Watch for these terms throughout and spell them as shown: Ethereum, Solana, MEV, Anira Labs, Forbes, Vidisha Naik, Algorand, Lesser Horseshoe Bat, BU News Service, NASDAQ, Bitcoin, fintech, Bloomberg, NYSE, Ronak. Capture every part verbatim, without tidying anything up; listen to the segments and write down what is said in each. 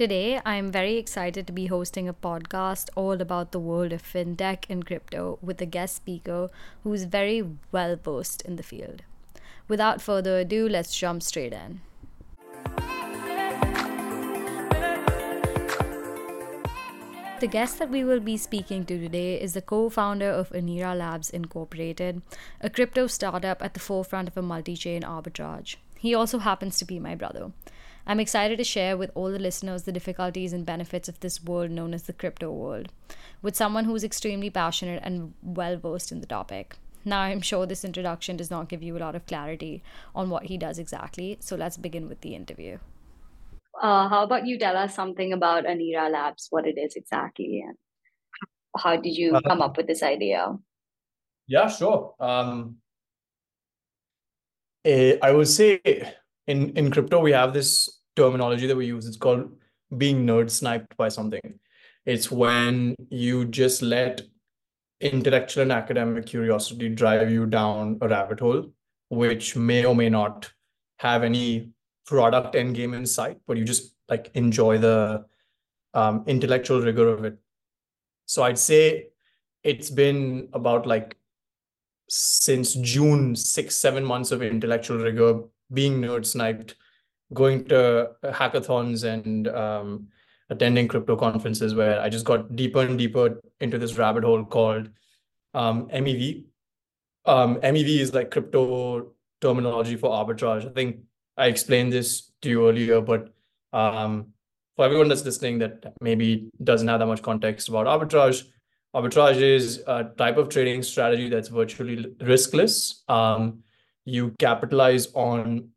Today, I'm very excited to be hosting a podcast all about the world of fintech and crypto with a guest speaker who's very well versed in the field. Without further ado, let's jump straight in. The guest that we will be speaking to today is the co-founder of Anira Labs Incorporated, a crypto startup at the forefront of a multi-chain arbitrage. He also happens to be my brother. I'm excited to share with all the listeners the difficulties and benefits of this world known as the crypto world, with someone who's extremely passionate and well-versed in the topic. Now, I'm sure this introduction does not give you a lot of clarity on what he does exactly, so let's begin with the interview. Uh, how about you tell us something about Anira Labs, what it is exactly, and how did you uh, come up with this idea? Yeah, sure. Um, I would say in, in crypto, we have this terminology that we use. It's called being nerd sniped by something. It's when you just let intellectual and academic curiosity drive you down a rabbit hole, which may or may not have any product end game in sight, but you just like enjoy the um, intellectual rigor of it. So I'd say it's been about like since June, six, seven months of intellectual rigor, being nerd sniped, going to hackathons and um, attending crypto conferences where I just got deeper and deeper into this rabbit hole called um, M E V. Um, M E V is like crypto terminology for arbitrage. I think I explained this to you earlier, but um, for everyone that's listening that maybe doesn't have that much context about arbitrage, arbitrage is a type of trading strategy that's virtually riskless. Um, you capitalize on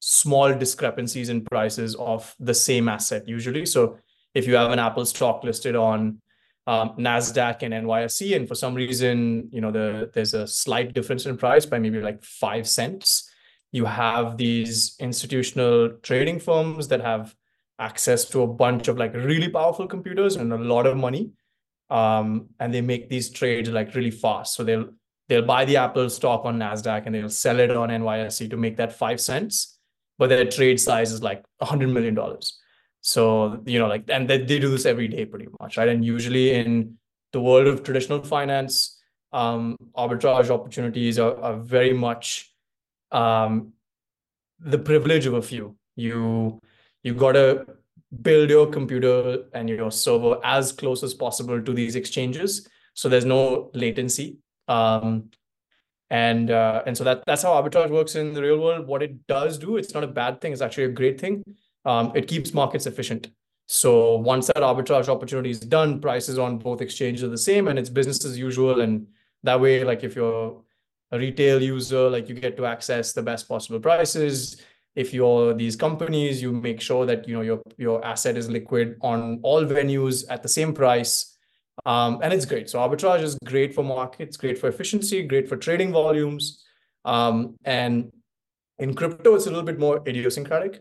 small discrepancies in prices of the same asset usually. So if you have an Apple stock listed on um, NASDAQ and N Y S E, and for some reason, you know, the, there's a slight difference in price by maybe like five cents. You have these institutional trading firms that have access to a bunch of like really powerful computers and a lot of money. Um, and they make these trades like really fast. So they'll, they'll buy the Apple stock on NASDAQ and they'll sell it on N Y S E to make that five cents. But their trade size is like a hundred million dollars. So, you know, like, and they, they do this every day pretty much, right? And usually in the world of traditional finance, um, arbitrage opportunities are, are very much Um, the privilege of a few. You you gotta build your computer and your server as close as possible to these exchanges, so there's no latency. Um, and uh, and so that that's how arbitrage works in the real world. What it does do, it's not a bad thing. It's actually a great thing. Um, it keeps markets efficient. So once that arbitrage opportunity is done, prices on both exchanges are the same, and it's business as usual. And that way, like if you're a retail user, like you get to access the best possible prices. If you're these companies, you make sure that, you know, your, your asset is liquid on all venues at the same price. Um, and it's great. So arbitrage is great for markets, great for efficiency, great for trading volumes. Um, and in crypto, it's a little bit more idiosyncratic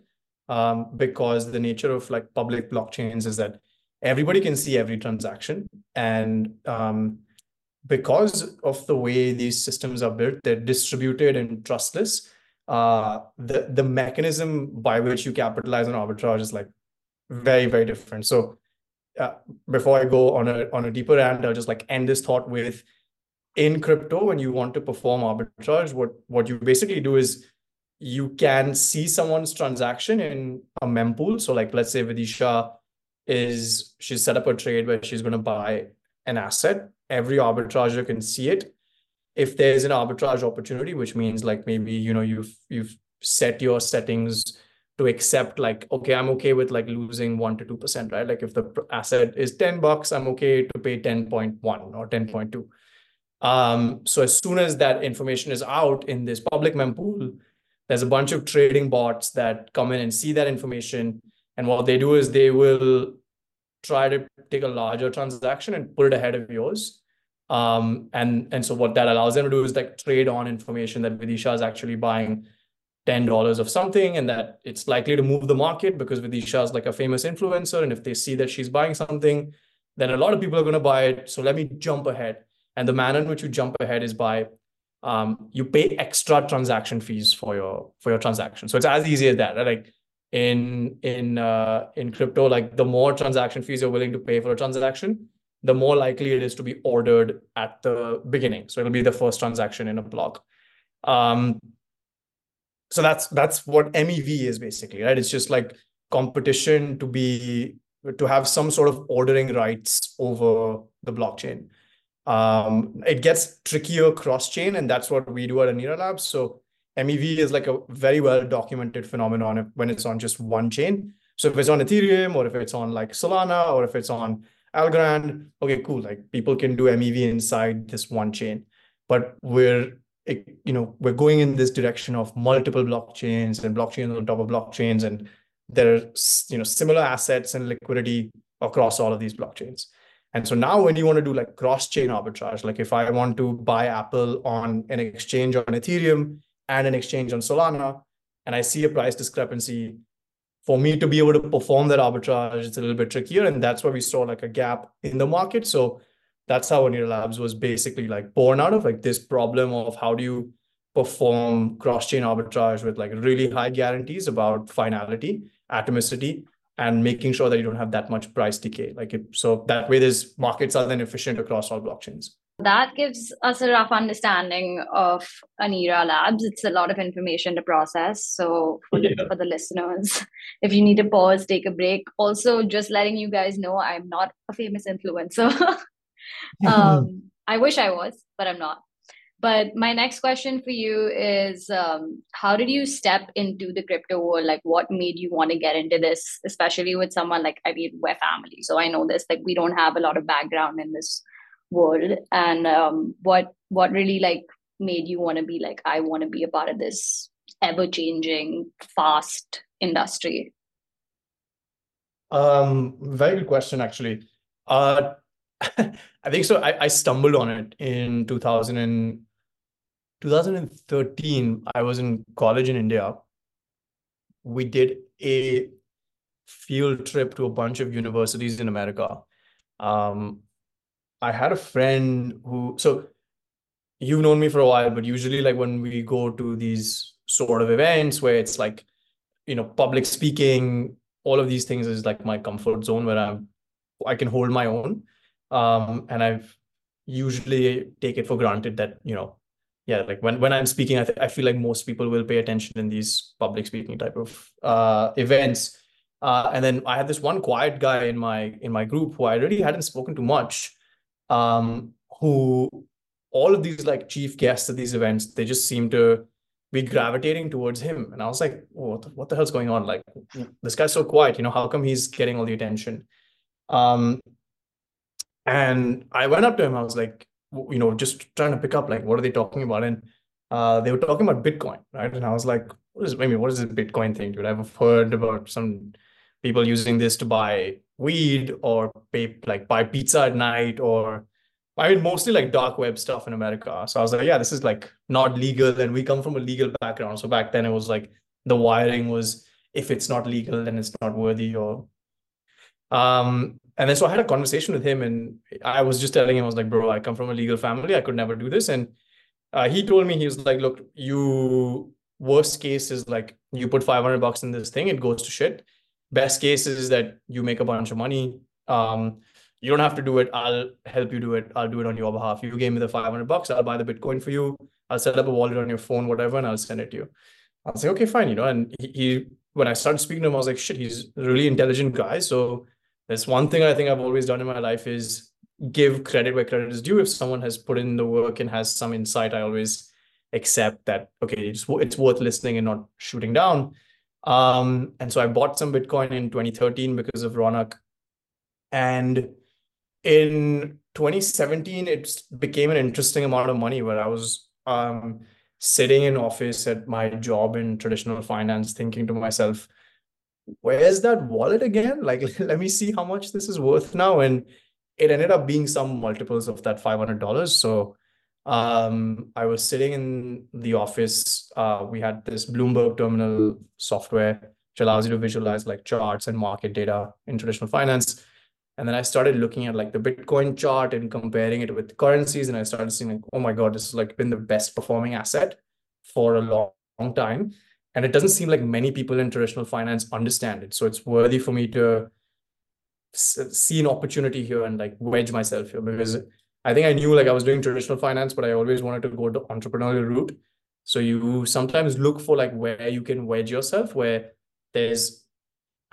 um, because the nature of like public blockchains is that everybody can see every transaction. And um, because of the way these systems are built, they're distributed and trustless. Uh, the, the mechanism by which you capitalize on arbitrage is like very, very different. So uh, before I go on a, on a deeper end, I'll just like end this thought with, in crypto, when you want to perform arbitrage, what, what you basically do is you can see someone's transaction in a mempool. So like, let's say Vidisha is, she's set up a trade where she's going to buy an asset. Every arbitrager can see it. If there's an arbitrage opportunity, which means like maybe, you know, you've you've set your settings to accept like, okay, I'm okay with like losing one to two percent, right? Like if the asset is ten bucks, I'm okay to pay ten point one or ten point two. Um, so as soon as that information is out in this public mempool, there's a bunch of trading bots that come in and see that information. And what they do is they will try to take a larger transaction and put it ahead of yours. Um, and, and so what that allows them to do is like trade on information that Vidisha is actually buying ten dollars of something, and that it's likely to move the market because Vidisha is like a famous influencer. And if they see that she's buying something, then a lot of people are going to buy it. So let me jump ahead. And the manner in which you jump ahead is by um, you pay extra transaction fees for your, for your transaction. So it's as easy as that, right? Like, in in uh, in crypto, like the more transaction fees you're willing to pay for a transaction, the more likely it is to be ordered at the beginning. So it'll be the first transaction in a block. Um, so that's that's what M E V is basically, right? It's just like competition to be to have some sort of ordering rights over the blockchain. Um, it gets trickier cross-chain, and that's what we do at Anira Labs. So M E V is like a very well-documented phenomenon when it's on just one chain. So if it's on Ethereum, or if it's on like Solana, or if it's on Algorand, okay, cool. Like people can do M E V inside this one chain, but we're, you know, we're going in this direction of multiple blockchains and blockchains on top of blockchains, and there are, you know, similar assets and liquidity across all of these blockchains. And so now when you want to do like cross-chain arbitrage, like if I want to buy Apple on an exchange on Ethereum and an exchange on Solana, and I see a price discrepancy, for me to be able to perform that arbitrage, it's a little bit trickier. And that's why we saw like a gap in the market. So that's how Anira Labs was basically like born out of like this problem of how do you perform cross-chain arbitrage with like really high guarantees about finality, atomicity, and making sure that you don't have that much price decay. Like it, so that way there's markets are then efficient across all blockchains. That gives us a rough understanding of Anira Labs. It's a lot of information to process. So for, yeah. the, for the listeners, if you need to pause, take a break. Also, just letting you guys know, I'm not a famous influencer. um, I wish I was, but I'm not. But my next question for you is, um, how did you step into the crypto world? Like, what made you want to get into this, especially with someone like, I mean, we're family. So I know this, like, we don't have a lot of background in this world. And um, what what really, like, made you want to be like, I want to be a part of this ever-changing, fast industry? Um, very good question, actually. Uh, I think so. I, I stumbled on it in two thousand and twenty thirteen. I was in college in India. We did a field trip to a bunch of universities in America. Um, I had a friend who, so you've known me for a while, but usually like when we go to these sort of events where it's like, you know, public speaking, all of these things is like my comfort zone where I'm, I can hold my own. Um, and I've usually take it for granted that, you know, yeah, like when, when I'm speaking, I, th- I feel like most people will pay attention in these public speaking type of uh, events. Uh, and then I had this one quiet guy in my, in my group who I really hadn't spoken to much, um, who all of these like chief guests at these events, they just seem to be gravitating towards him. And I was like, oh, what the, what the hell's going on? Like, this guy's so quiet, you know, how come he's getting all the attention? Um, And I went up to him, I was like, you know, just trying to pick up, like, what are they talking about? And uh, they were talking about Bitcoin, right? And I was like, what is, I mean, what is this Bitcoin thing, dude? I've heard about some people using this to buy weed or pay, like buy pizza at night, or I mean, mostly like dark web stuff in America. So I was like, yeah, this is like not legal. And we come from a legal background. So back then it was like the wiring was, if it's not legal, then it's not worthy or... Um, and then so I had a conversation with him, and I was just telling him, I was like, bro, I come from a legal family. I could never do this. And uh, he told me, he was like, look, you worst case is like you put five hundred bucks in this thing, it goes to shit. Best case is that you make a bunch of money. Um, you don't have to do it. I'll help you do it. I'll do it on your behalf. You gave me the five hundred bucks. I'll buy the Bitcoin for you. I'll set up a wallet on your phone, whatever, and I'll send it to you. I was like, okay, fine. You know, and he, he when I started speaking to him, I was like, shit, he's a really intelligent guy. So there's one thing I think I've always done in my life is give credit where credit is due. If someone has put in the work and has some insight, I always accept that, okay, it's, it's worth listening and not shooting down. Um, and so I bought some Bitcoin in twenty thirteen because of Ronak. And in twenty seventeen, it became an interesting amount of money where I was um, sitting in office at my job in traditional finance, thinking to myself, where's that wallet again? Like, let me see how much this is worth now. And it ended up being some multiples of that five hundred dollars. So um, I was sitting in the office. Uh, we had this Bloomberg terminal software, which allows you to visualize like charts and market data in traditional finance. And then I started looking at like the Bitcoin chart and comparing it with currencies. And I started seeing like, oh my God, this has like been the best performing asset for a long, long time. And it doesn't seem like many people in traditional finance understand it. So it's worthy for me to see an opportunity here and like wedge myself here, because I think I knew like I was doing traditional finance, but I always wanted to go the entrepreneurial route. So you sometimes look for like where you can wedge yourself, where there's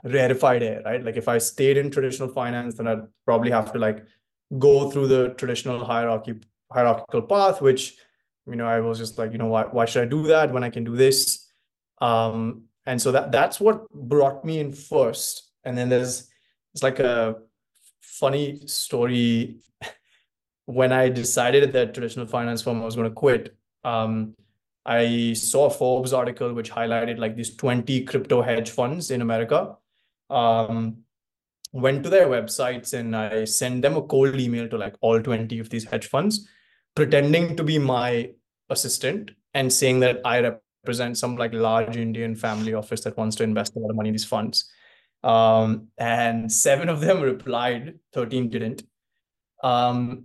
rarefied air, right? Like if I stayed in traditional finance, then I'd probably have to like go through the traditional hierarchy hierarchical path, which, you know, I was just like, you know, why, why should I do that when I can do this? Um, and so that that's what brought me in first. And then there's, it's like a funny story. When I decided that traditional finance firm I was going to quit, um, I saw a Forbes article which highlighted like these twenty crypto hedge funds in America. Um, went to their websites and I sent them a cold email to like all twenty of these hedge funds, pretending to be my assistant and saying that I represent some like large Indian family office that wants to invest a lot of money in these funds. Um, and seven of them replied, thirteen didn't. Um,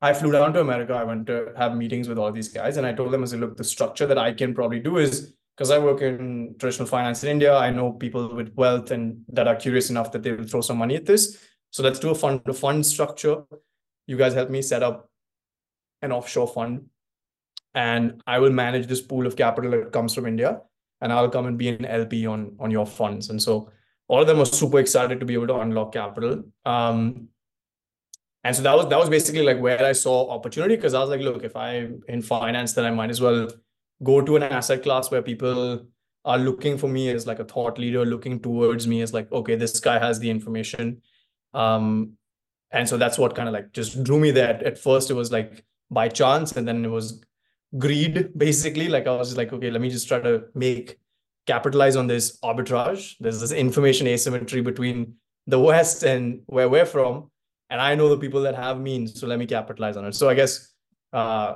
I flew down to America. I went to have meetings with all these guys. And I told them, I said, look, the structure that I can probably do is, because I work in traditional finance in India, I know people with wealth and that are curious enough that they will throw some money at this. So let's do a fund to fund structure. You guys help me set up an offshore fund. And I will manage this pool of capital that comes from India. And I'll come and be an L P on, on your funds. And so all of them were super excited to be able to unlock capital. Um, And so that was that was basically like where I saw opportunity, because I was like, look, if I'm in finance, then I might as well go to an asset class where people are looking for me as like a thought leader, looking towards me as like, okay, this guy has the information. Um, and so that's what kind of like just drew me there. At first, it was like by chance, and then it was greed, basically. Like I was like, okay, let me just try to make, capitalize on this arbitrage. There's this information asymmetry between the West and where we're from. And I know the people that have means, so let me capitalize on it. So I guess uh,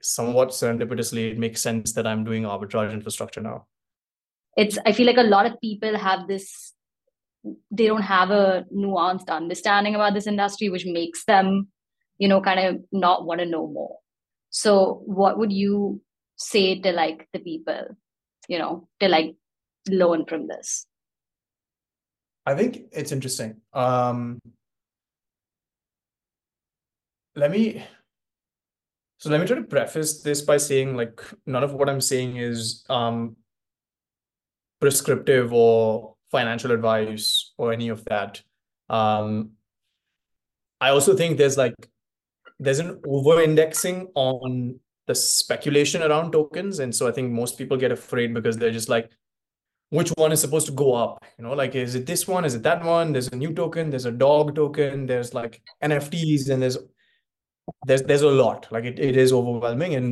somewhat serendipitously, it makes sense that I'm doing arbitrage infrastructure now. It's, I feel like a lot of people have this, they don't have a nuanced understanding about this industry, which makes them, you know, kind of not want to know more. So what would you say to like the people, you know, to like learn from this? I think it's interesting. Um, Let me, so let me try to preface this by saying like, none of what I'm saying is um, prescriptive or financial advice or any of that. Um, I also think there's like, there's an over-indexing on the speculation around tokens. And so I think most people get afraid because they're just like, which one is supposed to go up? You know, like, is it this one? Is it that one? There's a new token, there's a dog token, there's like N F Ts, and there's There's there's a lot. Like it, it is overwhelming. And,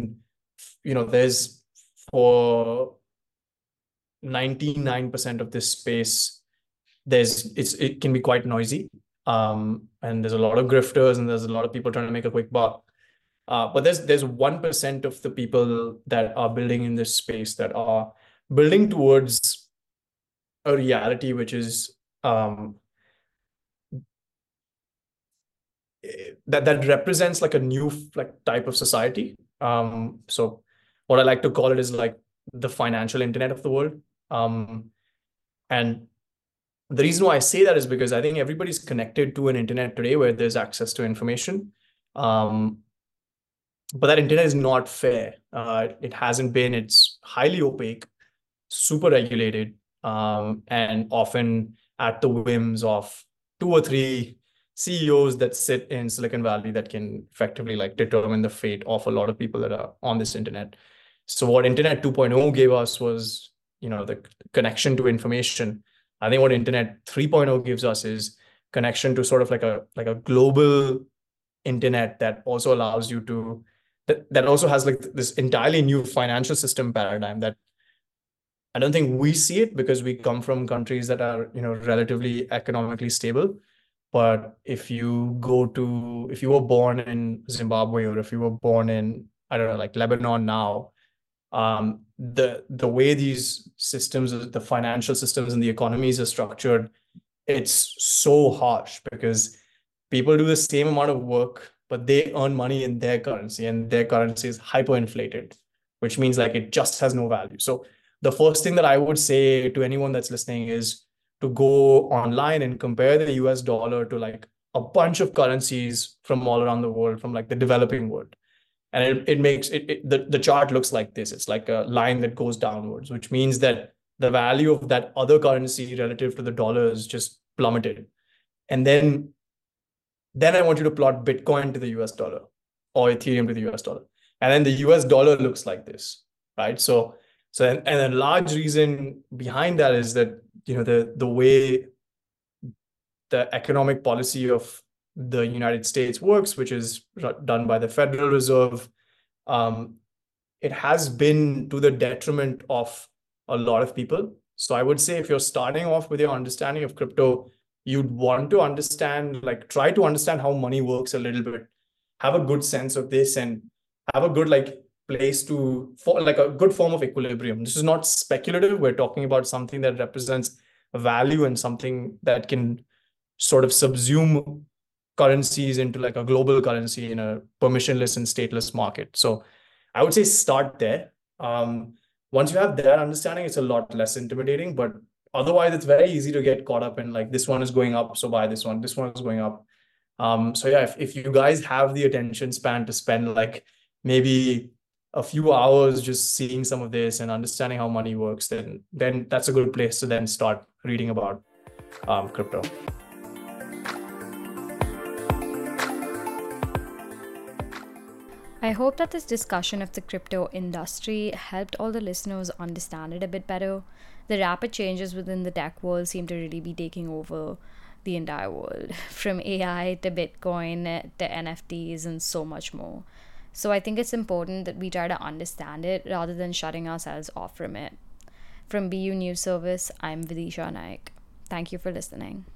you know, there's for ninety-nine percent of this space, there's it's it can be quite noisy. Um, and there's a lot of grifters and there's a lot of people trying to make a quick buck. Uh, but there's there's one percent of the people that are building in this space that are building towards a reality which is um that that represents like a new like type of society. Um, so what I like to call it is like the financial internet of the world. Um, and the reason why I say that is because I think everybody's connected to an internet today where there's access to information. Um, but that internet is not fair. Uh, it hasn't been, it's highly opaque, super regulated, um, and often at the whims of two or three C E Os that sit in Silicon Valley that can effectively like determine the fate of a lot of people that are on this internet. So what Internet two point oh gave us was, you know, the connection to information. I think what Internet three point oh gives us is connection to sort of like a like a global internet that also allows you to, that, that also has like this entirely new financial system paradigm that I don't think we see it because we come from countries that are, you know, relatively economically stable. But if you go to, if you were born in Zimbabwe or if you were born in, I don't know, like Lebanon now, um, the the way these systems, the financial systems and the economies are structured, it's so harsh because people do the same amount of work, but they earn money in their currency and their currency is hyperinflated, which means like it just has no value. So the first thing that I would say to anyone that's listening is to go online and compare the U S dollar to like a bunch of currencies from all around the world, from like the developing world. And it, it makes it, it the, the chart looks like this. It's like a line that goes downwards, which means that the value of that other currency relative to the dollar is just plummeted. And then, then I want you to plot Bitcoin to the U S dollar or Ethereum to the U S dollar. And then the U S dollar looks like this, right? So, so and, and a large reason behind that is that, you know, the, the way the economic policy of the United States works, which is done by the Federal Reserve, um, it has been to the detriment of a lot of people. So I would say if you're starting off with your understanding of crypto, you'd want to understand, like try to understand how money works a little bit, have a good sense of this and have a good like place to, for like a good form of equilibrium. This is not speculative. We're talking about something that represents value and something that can sort of subsume currencies into like a global currency in a permissionless and stateless market. So I would say start there. Um, once you have that understanding, it's a lot less intimidating, but otherwise it's very easy to get caught up in like, this one is going up, so buy this one, this one is going up. Um, so yeah, if, if you guys have the attention span to spend like maybe a few hours just seeing some of this and understanding how money works, then, then that's a good place to then start reading about um, crypto. I hope that this discussion of the crypto industry helped all the listeners understand it a bit better. The rapid changes within the tech world seem to really be taking over the entire world, from A I to Bitcoin to N F Ts and so much more. So I think it's important that we try to understand it rather than shutting ourselves off from it. From B U News Service, I'm Vidisha Naik. Thank you for listening.